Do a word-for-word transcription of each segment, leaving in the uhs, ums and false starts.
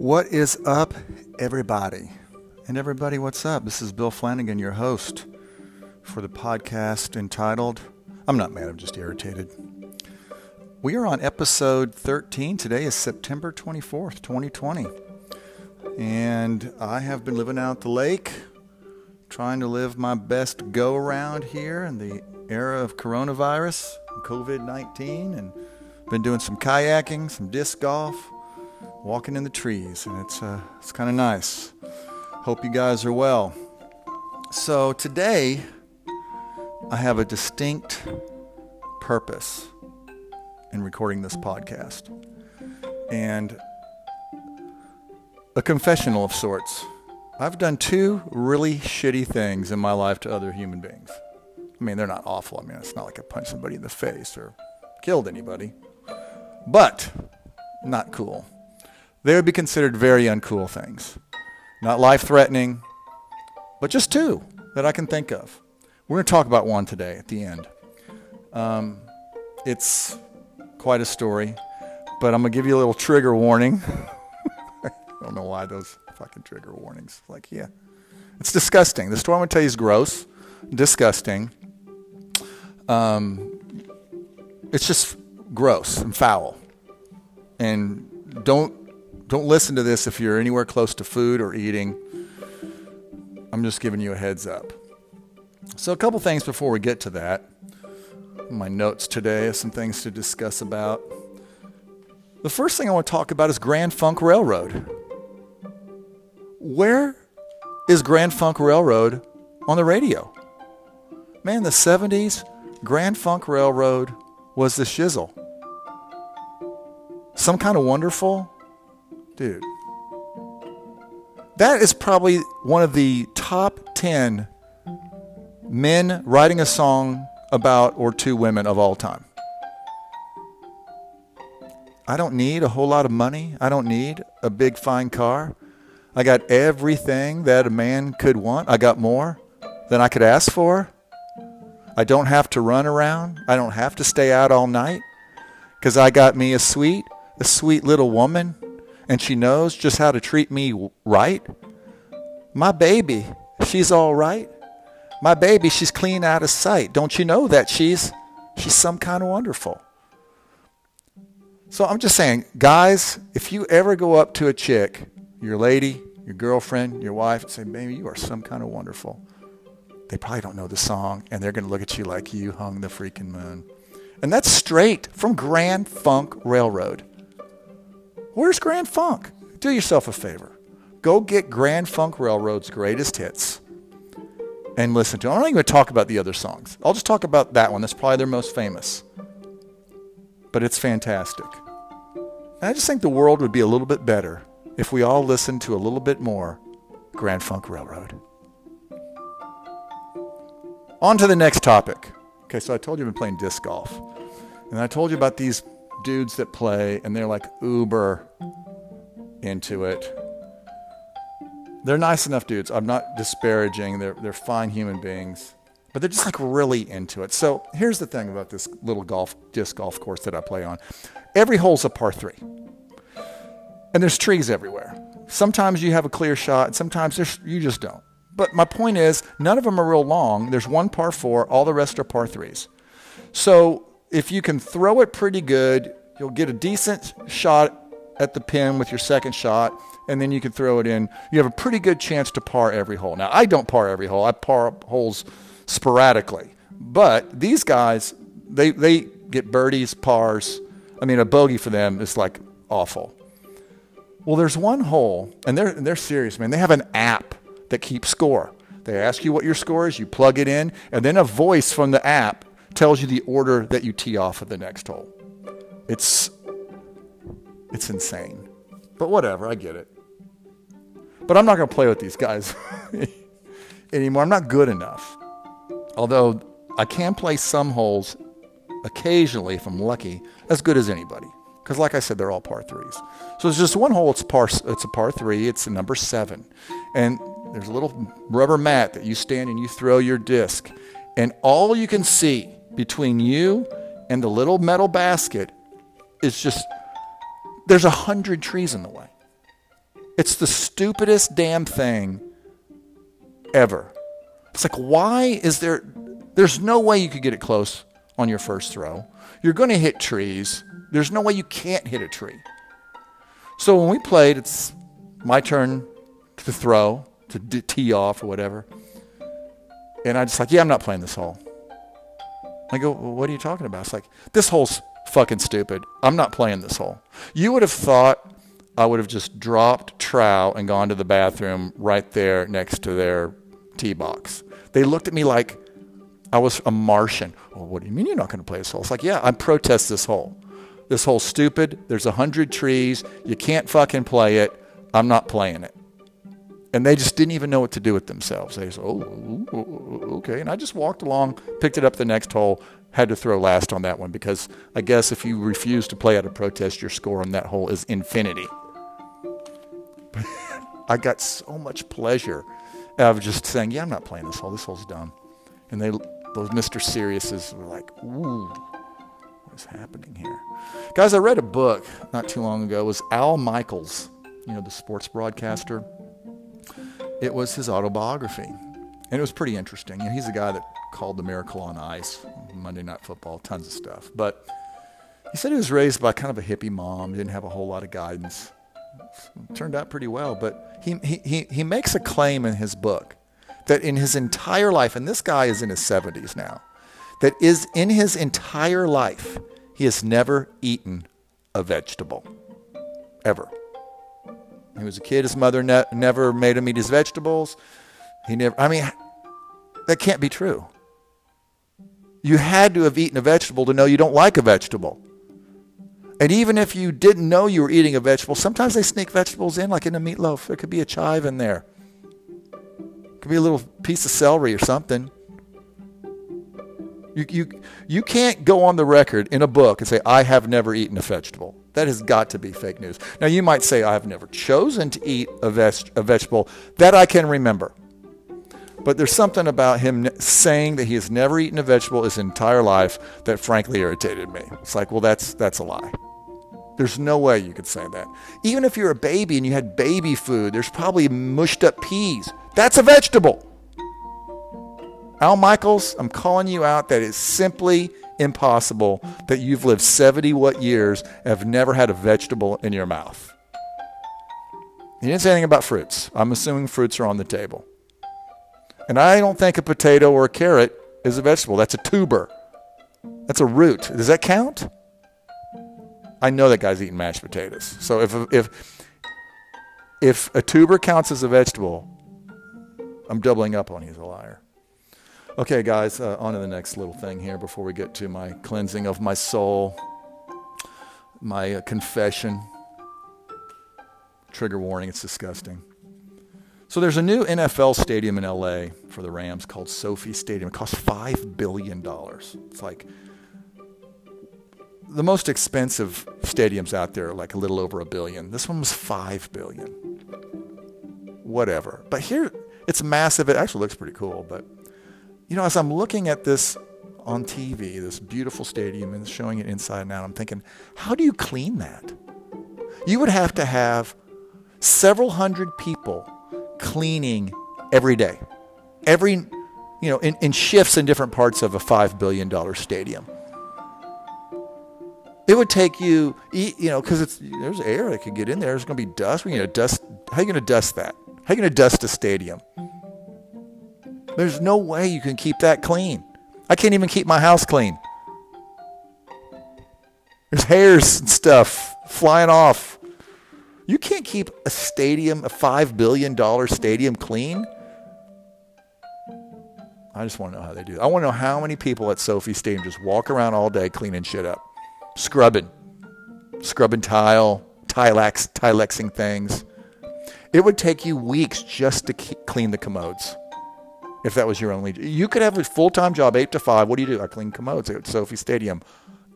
What is up, everybody? And everybody, what's up? This is Bill Flanigin, your host for the podcast entitled, I'm not mad, I'm just irritated. We are on episode thirteen. Today is September twenty-fourth, twenty twenty. And I have been living out the lake, trying to live my best go-around here in the era of coronavirus, covid nineteen, and been doing some kayaking, some disc golf, walking in the trees, and it's uh, it's kind of nice. Hope you guys are well. So today, I have a distinct purpose in recording this podcast, and a confessional of sorts. I've done two really shitty things in my life to other human beings. I mean, they're not awful. I mean, it's not like I punched somebody in the face or killed anybody, but not cool. They would be considered very uncool things. Not life-threatening, but just two that I can think of. We're going to talk about one today at the end. Um, it's quite a story, but I'm going to give you a little trigger warning. I don't know why those fucking trigger warnings. Like, yeah. It's disgusting. The story I'm going to tell you is gross, disgusting. Um, it's just gross and foul. And don't... Don't listen to this if you're anywhere close to food or eating. I'm just giving you a heads up. So a couple things before we get to that. My notes today have some things to discuss about. The first thing I want to talk about is Grand Funk Railroad. Where is Grand Funk Railroad on the radio? Man, the seventies, Grand Funk Railroad was the shizzle. Some Kind of Wonderful... Dude, that is probably one of the top ten men writing a song about or to women of all time. I don't need a whole lot of money. I don't need a big fine car. I got everything that a man could want. I got more than I could ask for. I don't have to run around. I don't have to stay out all night because I got me a sweet, a sweet little woman. And she knows just how to treat me right. My baby, she's all right. My baby, she's clean out of sight. Don't you know that she's she's some kind of wonderful? So I'm just saying, guys, if you ever go up to a chick, your lady, your girlfriend, your wife, and say, baby, you are some kind of wonderful. They probably don't know the song, and they're going to look at you like you hung the freaking moon. And that's straight from Grand Funk Railroad. Where's Grand Funk? Do yourself a favor. Go get Grand Funk Railroad's greatest hits and listen to them. I'm not even going to talk about the other songs. I'll just talk about that one. That's probably their most famous. But it's fantastic. And I just think the world would be a little bit better if we all listened to a little bit more Grand Funk Railroad. On to the next topic. Okay, so I told you I've been playing disc golf. And I told you about these dudes that play, and they're like uber into it. They're nice enough dudes. I'm not disparaging. They're they're fine human beings, but they're just like really into it. So here's the thing about this little golf disc golf course that I play on. Every hole's a par three, and there's trees everywhere. Sometimes you have a clear shot, and sometimes there's you just don't. But my point is, none of them are real long. There's one par four. All the rest are par threes. So if you can throw it pretty good, you'll get a decent shot at the pin with your second shot, and then you can throw it in. You have a pretty good chance to par every hole. Now, I don't par every hole. I par holes sporadically. But these guys, they they get birdies, pars. I mean, a bogey for them is, like, awful. Well, there's one hole, and they're, and they're serious, man. They have an app that keeps score. They ask you what your score is. You plug it in, and then a voice from the app tells you the order that you tee off at the next hole. It's it's insane. But whatever, I get it. But I'm not going to play with these guys anymore. I'm not good enough. Although I can play some holes occasionally, if I'm lucky, as good as anybody. Because like I said, they're all par threes. So there's just one hole, it's, par, it's a par three, it's a number seven. And there's a little rubber mat that you stand and you throw your disc. And all you can see between you and the little metal basket is just, there's a hundred trees in the way. It's the stupidest damn thing ever. It's like, why is there, there's no way you could get it close on your first throw. You're going to hit trees. There's no way you can't hit a tree. So when we played, it's my turn to throw, to d- tee off or whatever. And I just like, yeah, I'm not playing this hole. I go, well, what are you talking about? It's like, this hole's fucking stupid. I'm not playing this hole. You would have thought I would have just dropped trow and gone to the bathroom right there next to their tee box. They looked at me like I was a Martian. Well, what do you mean you're not going to play this hole? It's like, yeah, I protest this hole. This hole's stupid. There's a hundred trees. You can't fucking play it. I'm not playing it. And they just didn't even know what to do with themselves. They said, oh, okay. And I just walked along, picked it up the next hole, had to throw last on that one because I guess if you refuse to play out of protest, your score on that hole is infinity. I got so much pleasure out of just saying, yeah, I'm not playing this hole. This hole's dumb. And they, those Mister Seriouses were like, ooh, what is happening here? Guys, I read a book not too long ago. It was Al Michaels, you know, the sports broadcaster. It was his autobiography, and it was pretty interesting. You know, he's the guy that called the Miracle on Ice, Monday Night Football, tons of stuff. But he said he was raised by kind of a hippie mom, didn't have a whole lot of guidance. It turned out pretty well, but he he he, he makes a claim in his book that in his entire life, and this guy is in his seventies now, that is in his entire life, he has never eaten a vegetable, ever. He was a kid. His mother ne- never made him eat his vegetables. He never. I mean, that can't be true. You had to have eaten a vegetable to know you don't like a vegetable. And even if you didn't know you were eating a vegetable, sometimes they sneak vegetables in, like in a meatloaf. There could be a chive in there. Could be a little piece of celery or something. You you you can't go on the record in a book and say, I have never eaten a vegetable. That has got to be fake news. Now, you might say, I have never chosen to eat a, veg- a vegetable that I can remember. But there's something about him ne- saying that he has never eaten a vegetable his entire life that frankly irritated me. It's like, well, that's that's a lie. There's no way you could say that. Even if you're a baby and you had baby food, there's probably mushed up peas. That's a vegetable. Al Michaels, I'm calling you out. That is simply impossible that you've lived seventy what years and have never had a vegetable in your mouth. He didn't say anything about fruits. I'm assuming fruits are on the table. And I don't think a potato or a carrot is a vegetable. That's a tuber. That's a root. Does that count? I know that guy's eating mashed potatoes. So if if if a tuber counts as a vegetable, I'm doubling up on he's a liar. Okay, guys, uh, on to the next little thing here before we get to my cleansing of my soul, my uh, confession. Trigger warning, it's disgusting. So there's a new N F L stadium in L A for the Rams called SoFi Stadium. It costs five billion dollars. It's like the most expensive stadiums out there are like a little over a billion. This one was five billion dollars. Whatever. But here, it's massive. It actually looks pretty cool, but... You know, as I'm looking at this on T V, this beautiful stadium, and showing it inside and out, I'm thinking, how do you clean that? You would have to have several hundred people cleaning every day, every, you know, in, in shifts in different parts of a five billion dollars stadium. It would take you, you know, because it's there's air that could get in there. There's going to be dust. We're going to dust. How are you going to dust that? How are you going to dust a stadium? There's no way you can keep that clean. I can't even keep my house clean. There's hairs and stuff flying off. You can't keep a stadium, a five billion dollars stadium clean. I just want to know how they do it. I want to know how many people at SoFi Stadium just walk around all day cleaning shit up. Scrubbing. Scrubbing tile, Tilex, Tilexing things. It would take you weeks just to keep, clean the commodes. If that was your only, you could have a full-time job, eight to five. What do you do? I clean commodes at SoFi Stadium,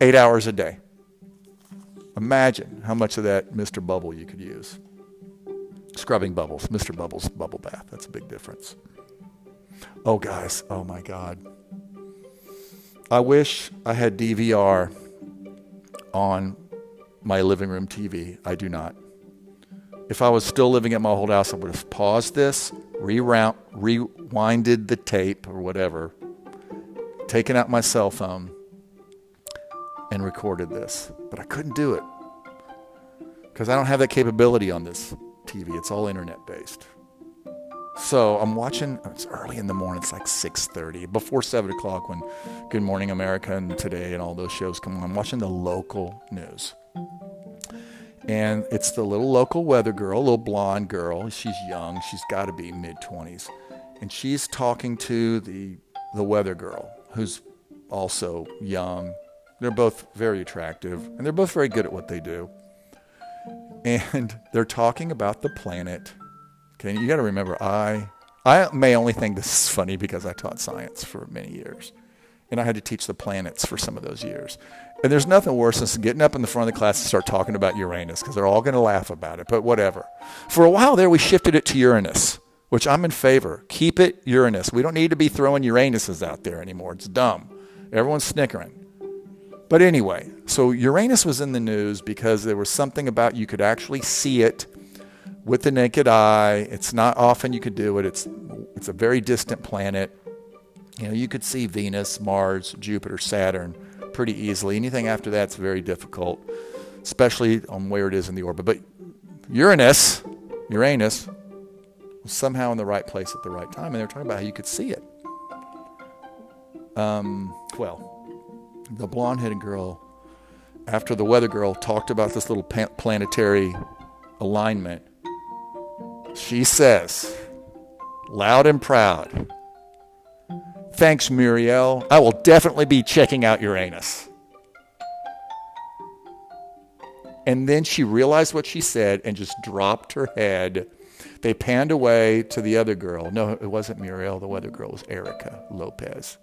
eight hours a day. Imagine how much of that Mister Bubble you could use. Scrubbing bubbles, Mister Bubble's bubble bath. That's a big difference. Oh, guys. Oh, my God. I wish I had D V R on my living room T V. I do not. If I was still living at my old house, I would have paused this, rewound, rewinded the tape or whatever, taken out my cell phone, and recorded this. But I couldn't do it because I don't have that capability on this T V. It's all internet-based. So I'm watching, it's early in the morning, it's like six thirty, before seven o'clock when Good Morning America and Today and all those shows come on. I'm watching the local news. And it's the little local weather girl, little blonde girl. She's young. She's got to be mid-twenties. And she's talking to the the weather girl, who's also young. They're both very attractive, and they're both very good at what they do. And they're talking about the planet. Okay, you got to remember, I, I may only think this is funny because I taught science for many years. And I had to teach the planets for some of those years. And there's nothing worse than getting up in the front of the class and start talking about Uranus, because they're all going to laugh about it, but whatever. For a while there, we shifted it to Uranus, which I'm in favor. Keep it Uranus. We don't need to be throwing Uranuses out there anymore. It's dumb. Everyone's snickering. But anyway, so Uranus was in the news because there was something about you could actually see it with the naked eye. It's not often you could do it. It's, it's a very distant planet. You know, you could see Venus, Mars, Jupiter, Saturn pretty easily. Anything after that's very difficult, especially on where it is in the orbit. But Uranus, Uranus was somehow in the right place at the right time, and they were talking about how you could see it. Um, well, the blonde-headed girl, after the weather girl talked about this little planetary alignment, she says, loud and proud, "Thanks, Muriel. I will definitely be checking out Uranus." And then she realized what she said and just dropped her head. They panned away to the other girl. No, it wasn't Muriel. The weather girl was Erica Lopez.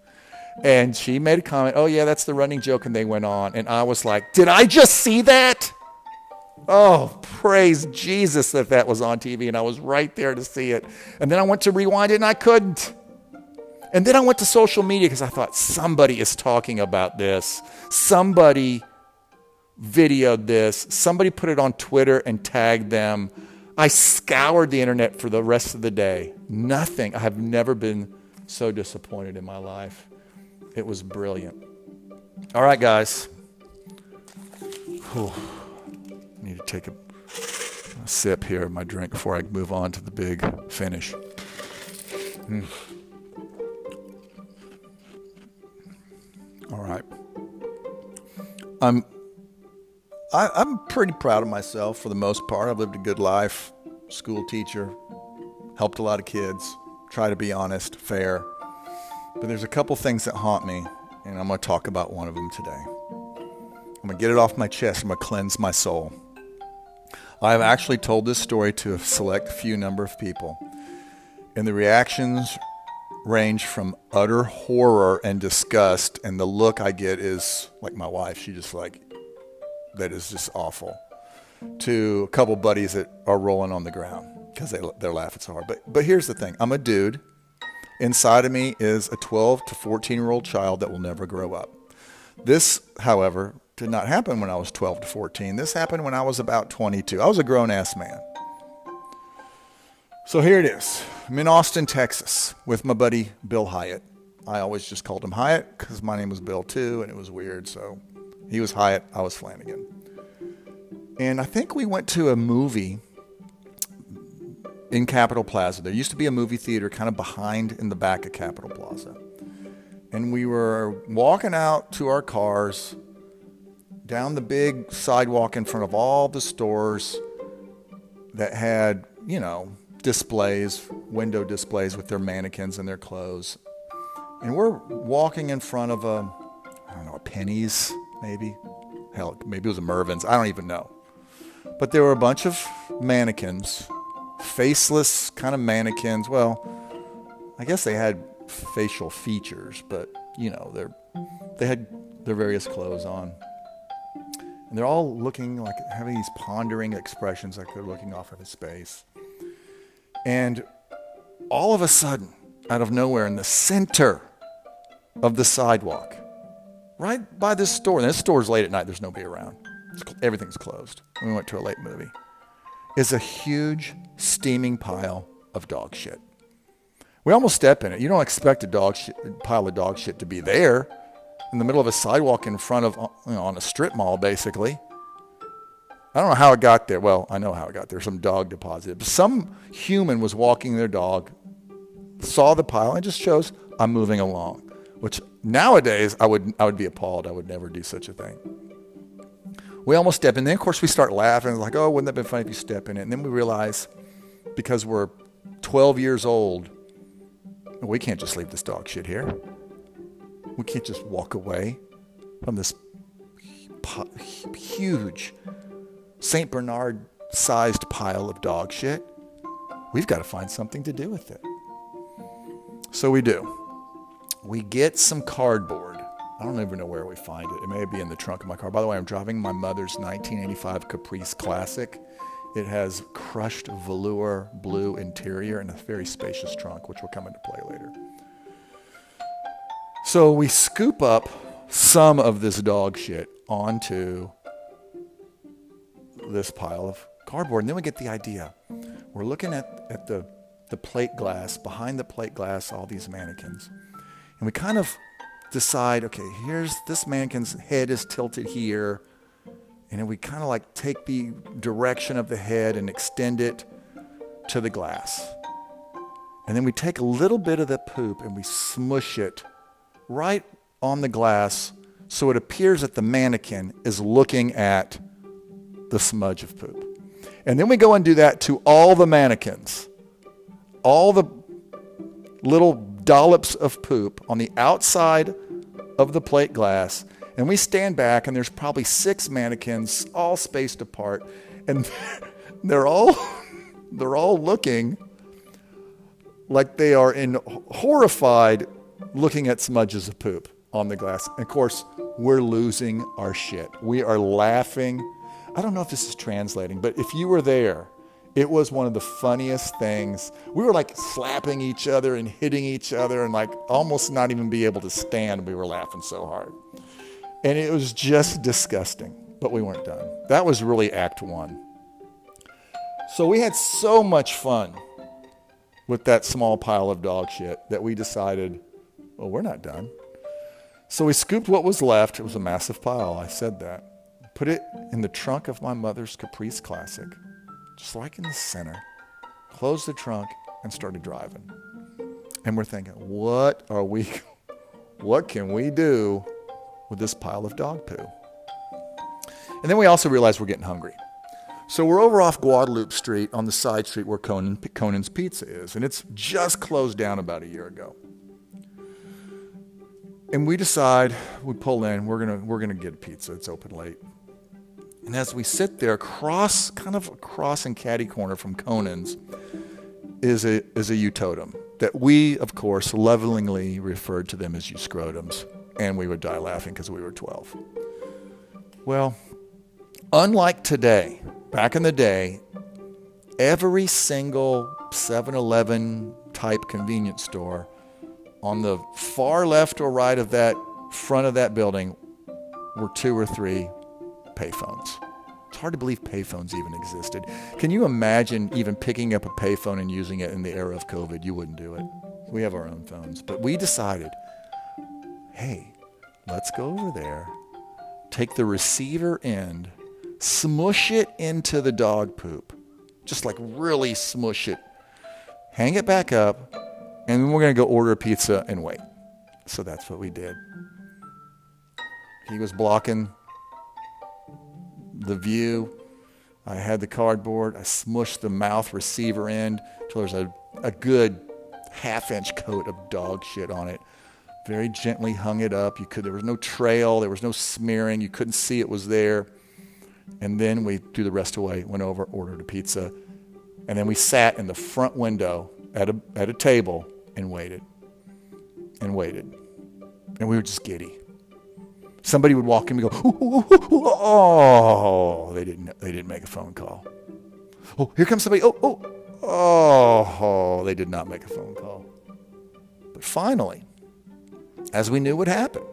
And she made a comment, "Oh, yeah, that's the running joke." And they went on. And I was like, did I just see that? Oh, praise Jesus that that was on T V. And I was right there to see it. And then I went to rewind it, and I couldn't. And then I went to social media because I thought, somebody is talking about this. Somebody videoed this. Somebody put it on Twitter and tagged them. I scoured the internet for the rest of the day. Nothing. I have never been so disappointed in my life. It was brilliant. All right, guys. Whew. I need to take a, a sip here of my drink before I move on to the big finish. Mm. All right. I'm I, I'm pretty proud of myself for the most part. I've lived a good life, school teacher, helped a lot of kids, try to be honest, fair. But there's a couple things that haunt me, and I'm going to talk about one of them today. I'm going to get it off my chest. I'm going to cleanse my soul. I've actually told this story to a select few number of people, and the reactions range from utter horror and disgust, and the look I get is like my wife, she just like, that is just awful, to a couple buddies that are rolling on the ground because they, they're laughing so hard. But, but here's the thing, I'm a dude. Inside of me is a twelve to fourteen year old child that will never grow up. This, however, did not happen when I was twelve to fourteen. This happened when I was about twenty-two. I was a grown ass man. So here it is. I'm in Austin, Texas with my buddy Bill Hyatt. I always just called him Hyatt because my name was Bill too, and it was weird. So he was Hyatt, I was Flanigin. And I think we went to a movie in Capitol Plaza. There used to be a movie theater kind of behind in the back of Capitol Plaza. And we were walking out to our cars down the big sidewalk in front of all the stores that had, you know, displays, window displays with their mannequins and their clothes. And we're walking in front of a, I don't know, a Penny's maybe? Hell, maybe it was a Mervin's. I don't even know. But there were a bunch of mannequins, faceless kind of mannequins. Well, I guess they had facial features, but, you know, they're, they had their various clothes on. And they're all looking like, having these pondering expressions like they're looking off into space. And all of a sudden, out of nowhere, in the center of the sidewalk, right by this store, and this store's late at night, there's nobody around. It's, everything's closed. And we went to a late movie. is a huge steaming pile of dog shit. We almost step in it. You don't expect a dog shit, pile of dog shit to be there in the middle of a sidewalk in front of, you know, on a strip mall, basically. I don't know how it got there. Well, I know how it got there. Some dog deposited. But some human was walking their dog, saw the pile, and just chose, I'm moving along. Which nowadays, I would, I would be appalled. I would never do such a thing. We almost step in. Then, of course, we start laughing. Like, oh, wouldn't that have been funny if you step in it? And then we realize, because we're twelve years old, we can't just leave this dog shit here. We can't just walk away from this huge Saint Bernard-sized pile of dog shit. We've got to find something to do with it. So we do. We get some cardboard. I don't even know where we find it. It may be in the trunk of my car. By the way, I'm driving my mother's nineteen eighty-five Caprice Classic. It has crushed velour blue interior and a very spacious trunk, which will come into play later. So we scoop up some of this dog shit onto this pile of cardboard. And then we get the idea. We're looking at, at the, the plate glass, behind the plate glass, all these mannequins. And we kind of decide, okay, here's this mannequin's head is tilted here. And then we kind of like take the direction of the head and extend it to the glass. And then we take a little bit of the poop and we smush it right on the glass so it appears that the mannequin is looking at the smudge of poop. And then we go and do that to all the mannequins. All the little dollops of poop on the outside of the plate glass. And we stand back, and there's probably six mannequins all spaced apart. And they're all, they're all looking like they are in horrified looking at smudges of poop on the glass. And of course, we're losing our shit. We are laughing. I don't know if this is translating, but if you were there, it was one of the funniest things. We were like slapping each other and hitting each other and like almost not even be able to stand. We were laughing so hard. And it was just disgusting, but we weren't done. That was really act one. So we had so much fun with that small pile of dog shit that we decided, well, we're not done. So we scooped what was left. It was a massive pile, I said that. Put it in the trunk of my mother's Caprice Classic, just like in the center, closed the trunk, and started driving. And we're thinking, what are we, what can we do with this pile of dog poo? And then we also realized we're getting hungry. So we're over off Guadalupe Street on the side street where Conan, Conan's Pizza is, and it's just closed down about a year ago. And we decide, we pull in, we're gonna, we're gonna get pizza, it's open late. And as we sit there, across, kind of across in catty corner from Conan's, is a, is a U-Tote'm that we, of course, lovingly referred to them as U-Scrotums, and we would die laughing because we were twelve. Well, unlike today, back in the day, every single seven eleven type convenience store on the far left or right of that front of that building were two or three payphones. It's hard to believe payphones even existed. Can you imagine even picking up a payphone and using it in the era of COVID? You wouldn't do it. We have our own phones. But we decided, hey, let's go over there, take the receiver end, smush it into the dog poop, just like really smush it, hang it back up, and then we're going to go order a pizza and wait. So that's what we did. He was blocking the view. I had the cardboard. I smushed the mouth receiver end till there's a, a good half-inch coat of dog shit on it. Very gently hung it up. You could, there was no trail. There was no smearing. You couldn't see it was there. And then we threw the rest away, went over, ordered a pizza. And then we sat in the front window at a, at a table and waited and waited. And we were just giddy. Somebody would walk in and go, ooh, ooh, ooh, ooh, oh, they didn't, they didn't make a phone call. Oh, here comes somebody. Oh, oh, oh, they did not make a phone call. But finally, as we knew would happen,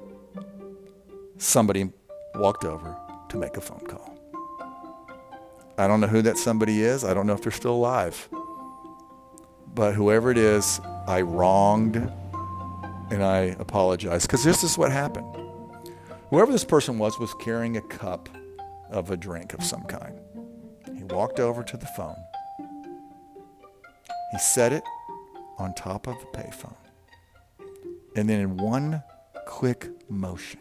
somebody walked over to make a phone call. I don't know who that somebody is. I don't know if they're still alive. But whoever it is, I wronged and I apologize. Because this is what happened. Whoever this person was was carrying a cup of a drink of some kind. He walked over to the phone. He set it on top of the payphone. And then in one quick motion,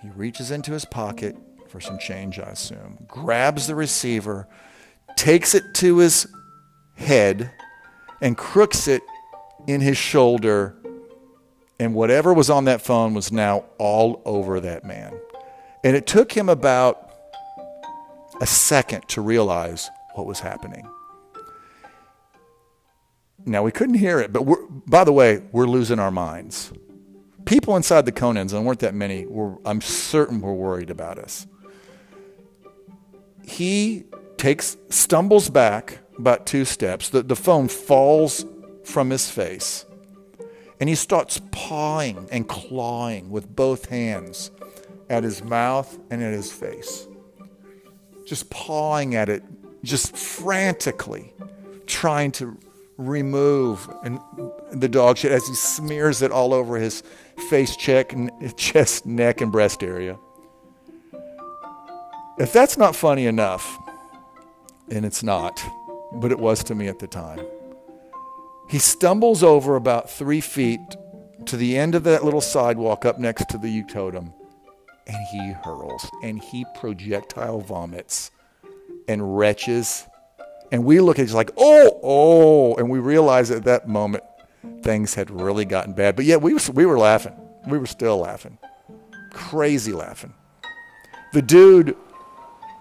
he reaches into his pocket for some change, I assume, grabs the receiver, takes it to his head, and crooks it in his shoulder. And whatever was on that phone was now all over that man. And it took him about a second to realize what was happening. Now, we couldn't hear it, but we're, by the way, we're losing our minds. People inside the Conan's, and weren't that many, were, I'm certain were worried about us. He takes, stumbles back about two steps. The, the phone falls from his face, and he starts pawing and clawing with both hands at his mouth and at his face. Just pawing at it, just frantically trying to remove and the dog shit as he smears it all over his face, check, chest, neck, and breast area. If that's not funny enough, and it's not, but it was to me at the time, he stumbles over about three feet to the end of that little sidewalk up next to the U-Tote'm, and he hurls, and he projectile vomits and retches. And we look at it like, oh, oh, and we realize at that moment things had really gotten bad. But yeah, we were, we were laughing. We were still laughing. Crazy laughing. The dude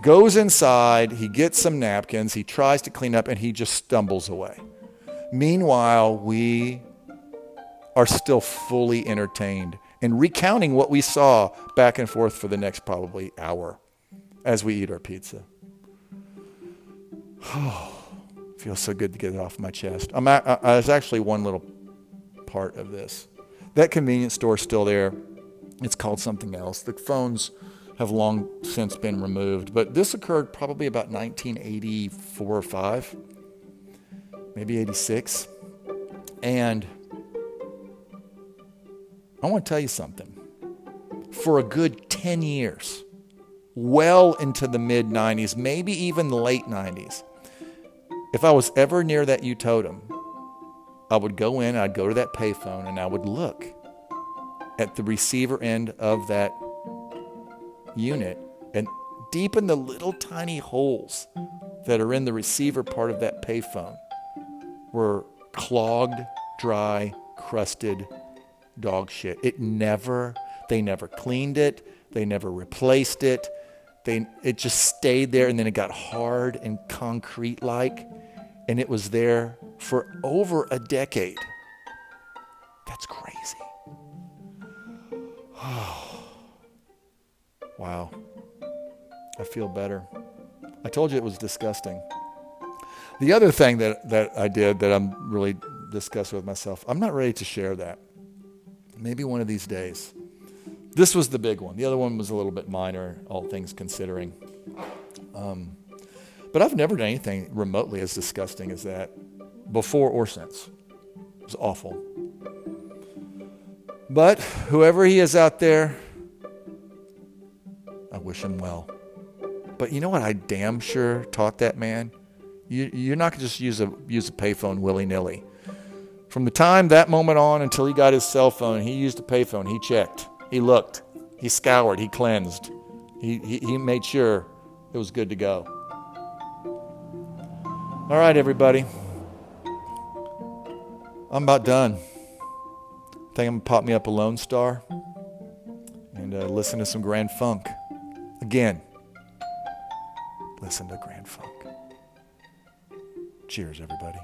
goes inside. He gets some napkins. He tries to clean up, and he just stumbles away. Meanwhile, we are still fully entertained and recounting what we saw back and forth for the next probably hour as we eat our pizza. Oh, feels so good to get it off my chest. I'm at, I, there's actually one little part of this. That convenience store is still there. It's called something else. The phones have long since been removed, but this occurred probably about nineteen eighty-four or five, maybe eighty-six. And I want to tell you something. For a good ten years, well into the mid nineties, maybe even late nineties, if I was ever near that U-Tote'm, I would go in, I'd go to that payphone, and I would look at the receiver end of that unit and deepen the little tiny holes that are in the receiver part of that payphone were clogged, dry, crusted dog shit. It never, they never cleaned it. They never replaced it. They, it just stayed there, and then it got hard and concrete-like, and it was there for over a decade. That's crazy. Oh, wow. I feel better. I told you it was disgusting. The other thing that, that I did that I'm really disgusted with myself, I'm not ready to share that. Maybe one of these days. This was the big one. The other one was a little bit minor, all things considering. Um, but I've never done anything remotely as disgusting as that before or since. It was awful. But whoever he is out there, I wish him well. But you know what I damn sure taught that man? You, you're not going to just use a, use a payphone willy-nilly. From the time that moment on until he got his cell phone, he used a payphone, he checked. He looked, he scoured, he cleansed, he, he he made sure it was good to go. All right, everybody. I'm about done. I think I'm going to pop me up a Lone Star and uh, listen to some Grand Funk. Again, listen to Grand Funk. Cheers, everybody.